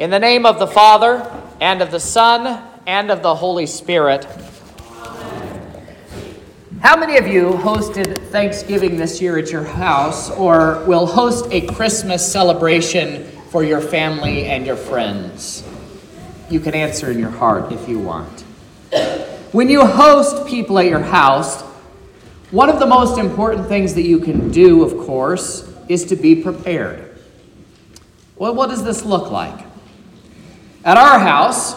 In the name of the Father, and of the Son, and of the Holy Spirit. Amen. How many of you hosted Thanksgiving this year at your house, or will host a Christmas celebration for your family and your friends? You can answer in your heart if you want. When you host people at your house, one of the most important things that you can do, of course, is to be prepared. Well, what does this look like? At our house,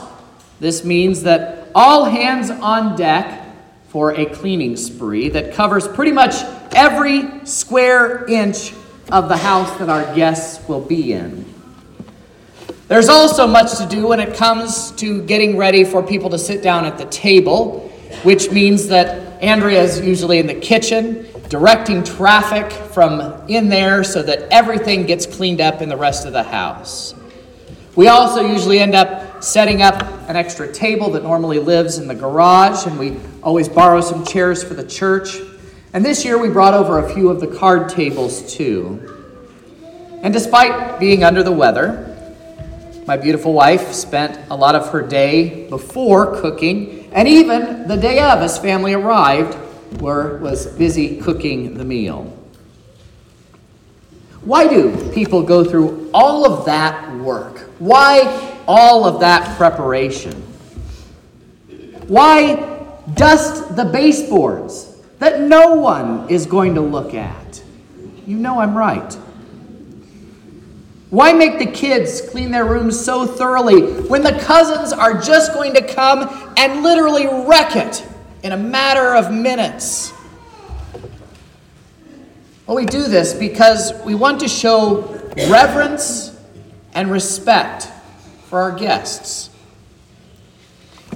this means that all hands on deck for a cleaning spree that covers pretty much every square inch of the house that our guests will be in. There's also much to do when it comes to getting ready for people to sit down at the table, which means that Andrea is usually in the kitchen, directing traffic from in there so that everything gets cleaned up in the rest of the house. We also usually end up setting up an extra table that normally lives in the garage, and we always borrow some chairs for the church. And this year we brought over a few of the card tables too. And despite being under the weather, my beautiful wife spent a lot of her day before cooking, and even the day of as family arrived was busy cooking the meal. Why do people go through all of that work? Why all of that preparation? Why dust the baseboards that no one is going to look at? You know I'm right. Why make the kids clean their rooms so thoroughly when the cousins are just going to come and literally wreck it in a matter of minutes? Well, we do this because we want to show reverence and respect for our guests.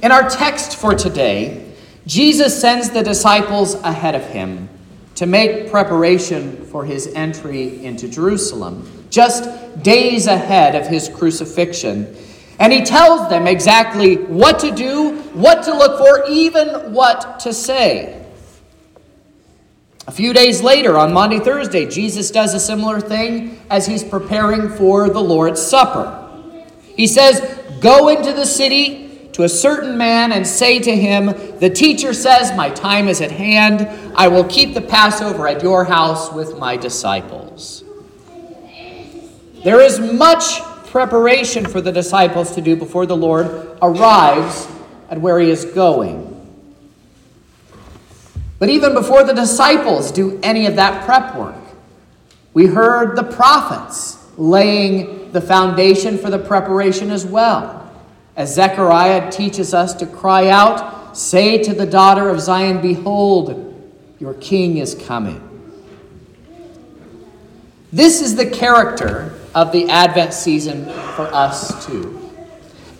In our text for today, Jesus sends the disciples ahead of him to make preparation for his entry into Jerusalem, just days ahead of his crucifixion. And he tells them exactly what to do, what to look for, even what to say. A few days later, on Maundy Thursday, Jesus does a similar thing as he's preparing for the Lord's Supper. He says, "Go into the city to a certain man and say to him, 'The teacher says, my time is at hand. I will keep the Passover at your house with my disciples.'" There is much preparation for the disciples to do before the Lord arrives at where he is going. But even before the disciples do any of that prep work, we heard the prophets laying the foundation for the preparation as well. As Zechariah teaches us to cry out, "Say to the daughter of Zion, behold, your king is coming." This is the character of the Advent season for us too.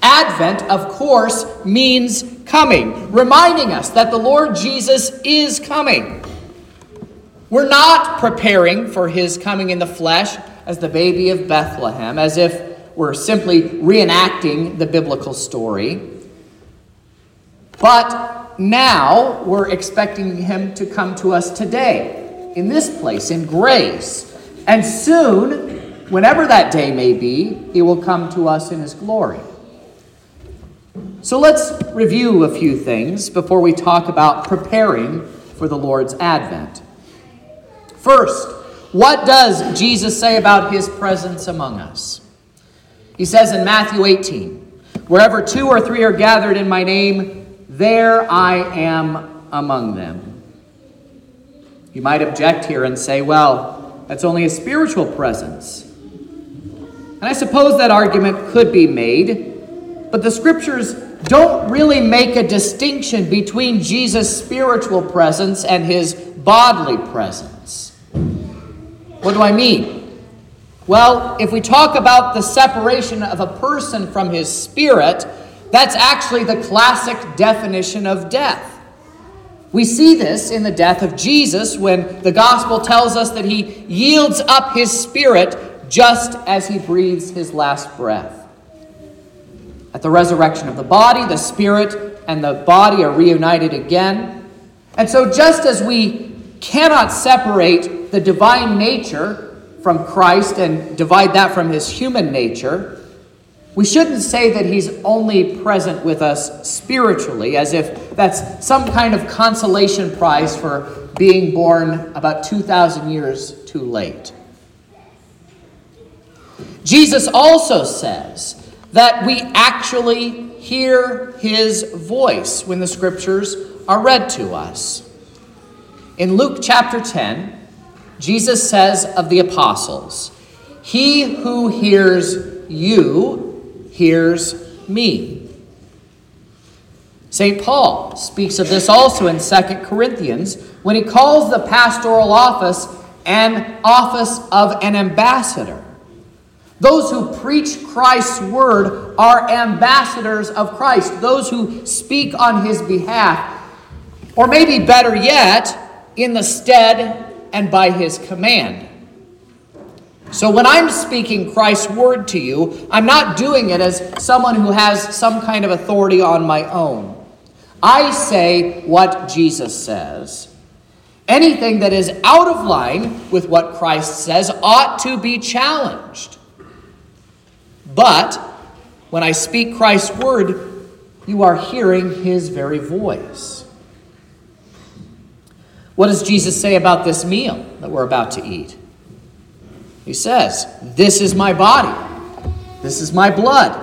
Advent, of course, means coming, reminding us that the Lord Jesus is coming. We're not preparing for his coming in the flesh as the baby of Bethlehem, as if we're simply reenacting the biblical story. But now we're expecting him to come to us today, in this place, in grace. And soon, whenever that day may be, he will come to us in his glory. So let's review a few things before we talk about preparing for the Lord's advent. First, what does Jesus say about his presence among us? He says in Matthew 18, "Wherever two or three are gathered in my name, there I am among them." You might object here and say, well, that's only a spiritual presence. And I suppose that argument could be made, but the scriptures don't really make a distinction between Jesus' spiritual presence and his bodily presence. What do I mean? Well, if we talk about the separation of a person from his spirit, that's actually the classic definition of death. We see this in the death of Jesus when the gospel tells us that he yields up his spirit just as he breathes his last breath. At the resurrection of the body, the spirit and the body are reunited again. And so just as we cannot separate the divine nature from Christ and divide that from his human nature, We shouldn't say that he's only present with us spiritually, as if that's some kind of consolation prize for being born about 2,000 years too late. Jesus also says that we actually hear his voice when the scriptures are read to us. In Luke chapter 10, Jesus says of the apostles, "He who hears you hears me." St. Paul speaks of this also in 2 Corinthians when he calls the pastoral office an office of an ambassador. Those who preach Christ's word are ambassadors of Christ, those who speak on his behalf, or maybe better yet, in the stead and by his command. So when I'm speaking Christ's word to you, I'm not doing it as someone who has some kind of authority on my own. I say what Jesus says. Anything that is out of line with what Christ says ought to be challenged. But when I speak Christ's word, you are hearing his very voice. What does Jesus say about this meal that we're about to eat? He says, "This is my body. This is my blood."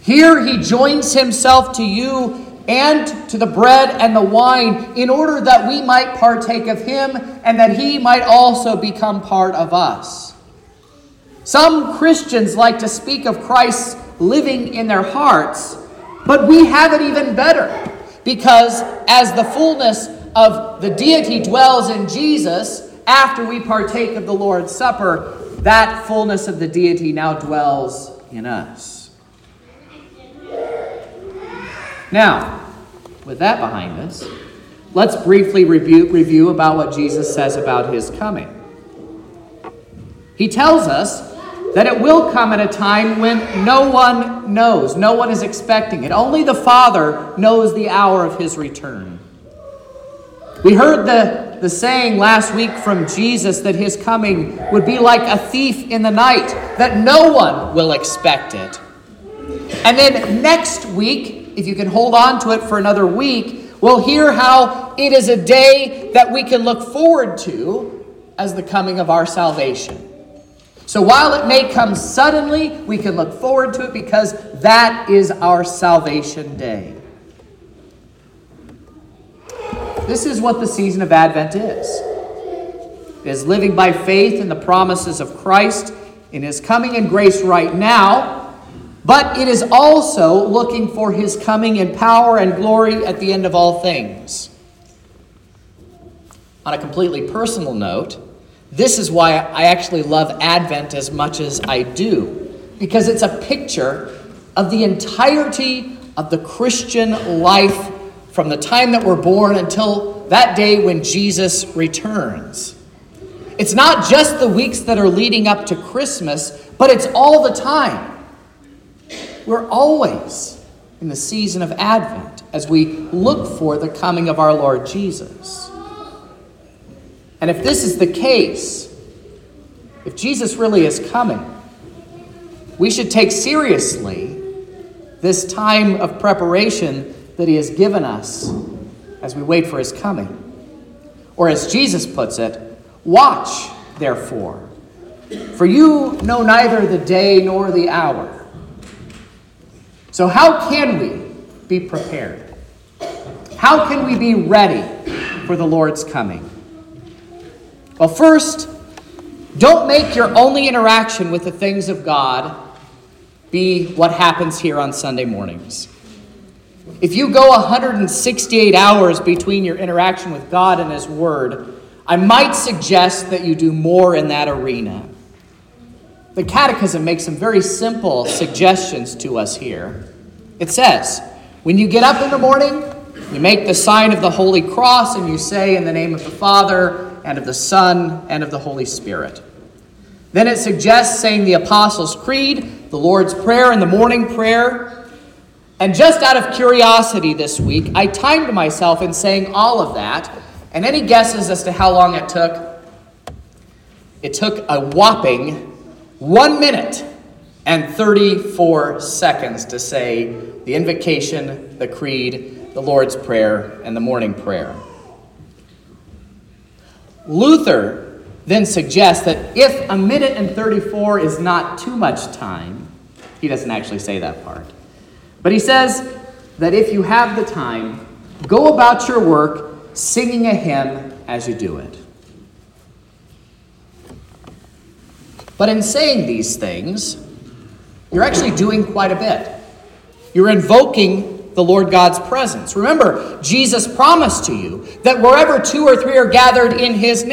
Here he joins himself to you and to the bread and the wine in order that we might partake of him and that he might also become part of us. Some Christians like to speak of Christ living in their hearts, but we have it even better, because as the fullness of the deity dwells in Jesus, after we partake of the Lord's Supper, that fullness of the deity now dwells in us. Now, with that behind us, let's briefly review about what Jesus says about his coming. He tells us that it will come at a time when no one knows, no one is expecting it. Only the Father knows the hour of his return. We heard the saying last week from Jesus that his coming would be like a thief in the night, that no one will expect it. And then next week, if you can hold on to it for another week, we'll hear how it is a day that we can look forward to as the coming of our salvation. So while it may come suddenly, we can look forward to it because that is our salvation day. This is what the season of Advent is. It is living by faith in the promises of Christ in his coming and grace right now, but it is also looking for his coming in power and glory at the end of all things. On a completely personal note, this is why I actually love Advent as much as I do, because it's a picture of the entirety of the Christian life from the time that we're born until that day when Jesus returns. It's not just the weeks that are leading up to Christmas, but it's all the time. We're always in the season of Advent as we look for the coming of our Lord Jesus. And if this is the case, if Jesus really is coming, we should take seriously this time of preparation that he has given us as we wait for his coming. Or as Jesus puts it, "Watch, therefore, for you know neither the day nor the hour." So how can we be prepared? How can we be ready for the Lord's coming? Well, first, don't make your only interaction with the things of God be what happens here on Sunday mornings. If you go 168 hours between your interaction with God and his word, I might suggest that you do more in that arena. The Catechism makes some very simple suggestions to us here. It says, when you get up in the morning, you make the sign of the Holy Cross and you say, "In the name of the Father, and of the Son, and of the Holy Spirit." Then it suggests saying the Apostles' Creed, the Lord's Prayer, and the morning prayer. And just out of curiosity this week, I timed myself in saying all of that. And any guesses as to how long it took? It took a whopping 1 minute and 34 seconds to say the invocation, the creed, the Lord's Prayer, and the morning prayer. Luther then suggests that if a minute and 34 is not too much time, he doesn't actually say that part, but he says that if you have the time, go about your work singing a hymn as you do it. But in saying these things, you're actually doing quite a bit. You're invoking the Lord God's presence. Remember, Jesus promised to you that wherever two or three are gathered in the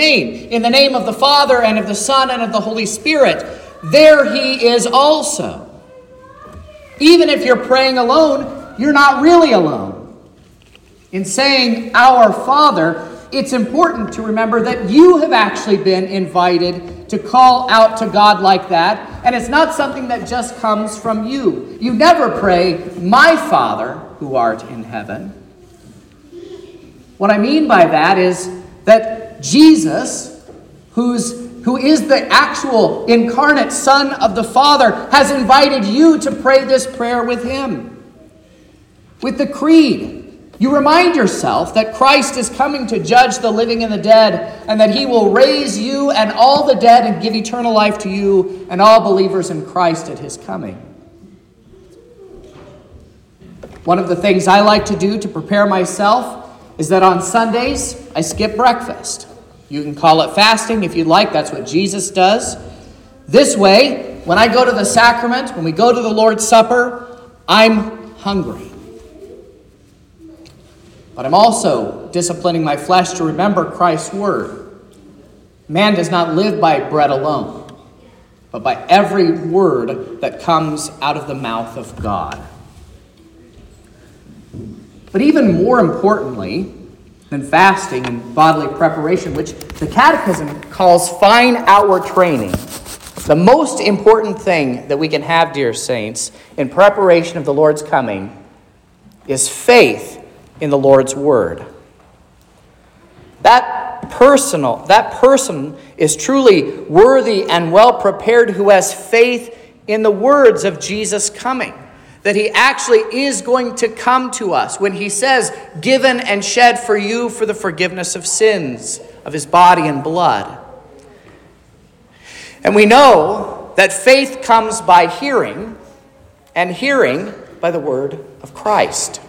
name of the Father and of the Son and of the Holy Spirit, there he is also. Even if you're praying alone, you're not really alone. In saying Our Father, it's important to remember that you have actually been invited to call out to God like that, and it's not something that just comes from you. You never pray, "My Father, who art in heaven." What I mean by that is that Jesus, who is the actual incarnate Son of the Father, has invited you to pray this prayer with him. With the creed, you remind yourself that Christ is coming to judge the living and the dead, and that he will raise you and all the dead and give eternal life to you and all believers in Christ at his coming. One of the things I like to do to prepare myself is that on Sundays, I skip breakfast. You can call it fasting if you'd like. That's what Jesus does. This way, when I go to the sacrament, when we go to the Lord's Supper, I'm hungry. But I'm also disciplining my flesh to remember Christ's word. Man does not live by bread alone, but by every word that comes out of the mouth of God. But even more importantly than fasting and bodily preparation, which the Catechism calls fine outward training, the most important thing that we can have, dear saints, in preparation of the Lord's coming is faith in the Lord's word. That person is truly worthy and well prepared who has faith in the words of Jesus' coming, that he actually is going to come to us when he says, "Given and shed for you for the forgiveness of sins of his body and blood." And we know that faith comes by hearing, and hearing by the word of Christ.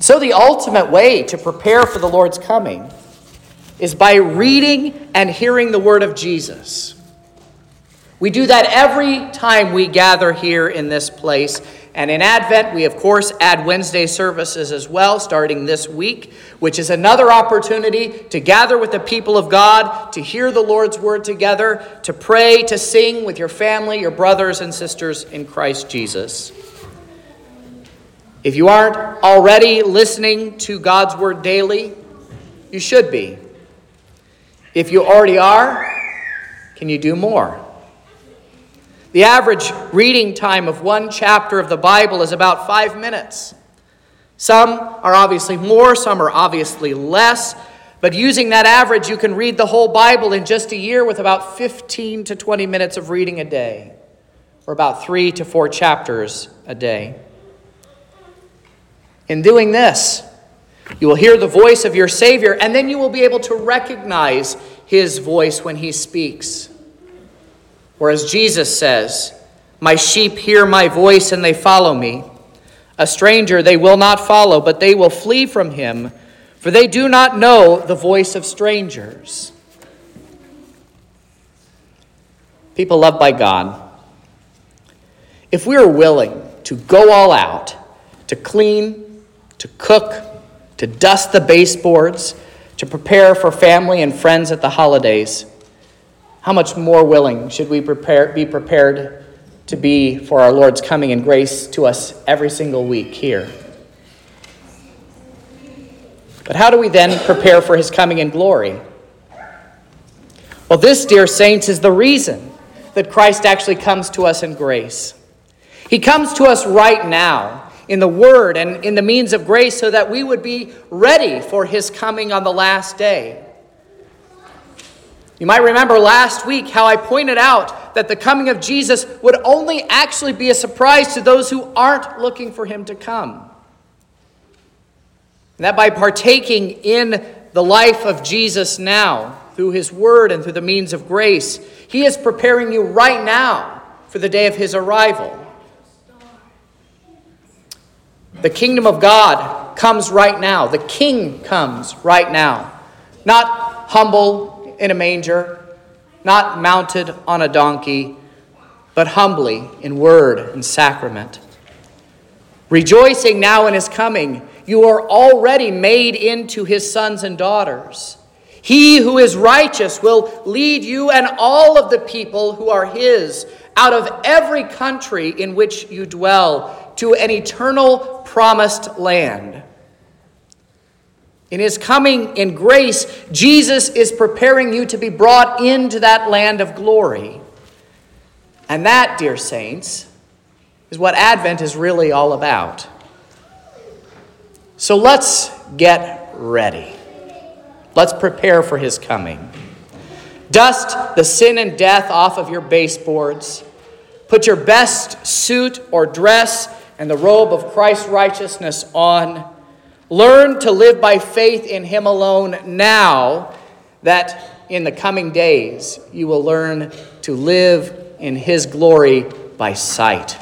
So the ultimate way to prepare for the Lord's coming is by reading and hearing the word of Jesus. We do that every time we gather here in this place. And in Advent, we, of course, add Wednesday services as well, starting this week, which is another opportunity to gather with the people of God, to hear the Lord's word together, to pray, to sing with your family, your brothers and sisters in Christ Jesus. If you aren't already listening to God's word daily, you should be. If you already are, can you do more? The average reading time of one chapter of the Bible is about 5 minutes. Some are obviously more, some are obviously less, but using that average, you can read the whole Bible in just a year with about 15 to 20 minutes of reading a day, or about 3 to 4 chapters a day. In doing this, you will hear the voice of your Savior, and then you will be able to recognize his voice when he speaks. Or as Jesus says, "My sheep hear my voice and they follow me. A stranger they will not follow, but they will flee from him, for they do not know the voice of strangers." People loved by God, if we are willing to go all out, to clean, to cook, to dust the baseboards, to prepare for family and friends at the holidays, how much more willing should we be prepared to be for our Lord's coming and grace to us every single week here? But how do we then prepare for his coming in glory? Well, this, dear saints, is the reason that Christ actually comes to us in grace. He comes to us right now in the word and in the means of grace so that we would be ready for his coming on the last day. You might remember last week how I pointed out that the coming of Jesus would only actually be a surprise to those who aren't looking for him to come. And that by partaking in the life of Jesus now, through his word and through the means of grace, he is preparing you right now for the day of his arrival. The kingdom of God comes right now. The king comes right now. Not humble in a manger, not mounted on a donkey, but humbly in word and sacrament. Rejoicing now in his coming, you are already made into his sons and daughters. He who is righteous will lead you and all of the people who are his out of every country in which you dwell to an eternal promised land. In his coming in grace, Jesus is preparing you to be brought into that land of glory. And that, dear saints, is what Advent is really all about. So let's get ready. Let's prepare for his coming. Dust the sin and death off of your baseboards. Put your best suit or dress and the robe of Christ's righteousness on. Learn to live by faith in him alone now, that in the coming days you will learn to live in his glory by sight.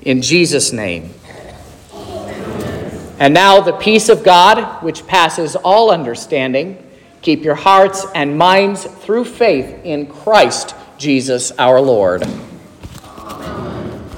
In Jesus' name. And now the peace of God, which passes all understanding, keep your hearts and minds through faith in Christ Jesus our Lord.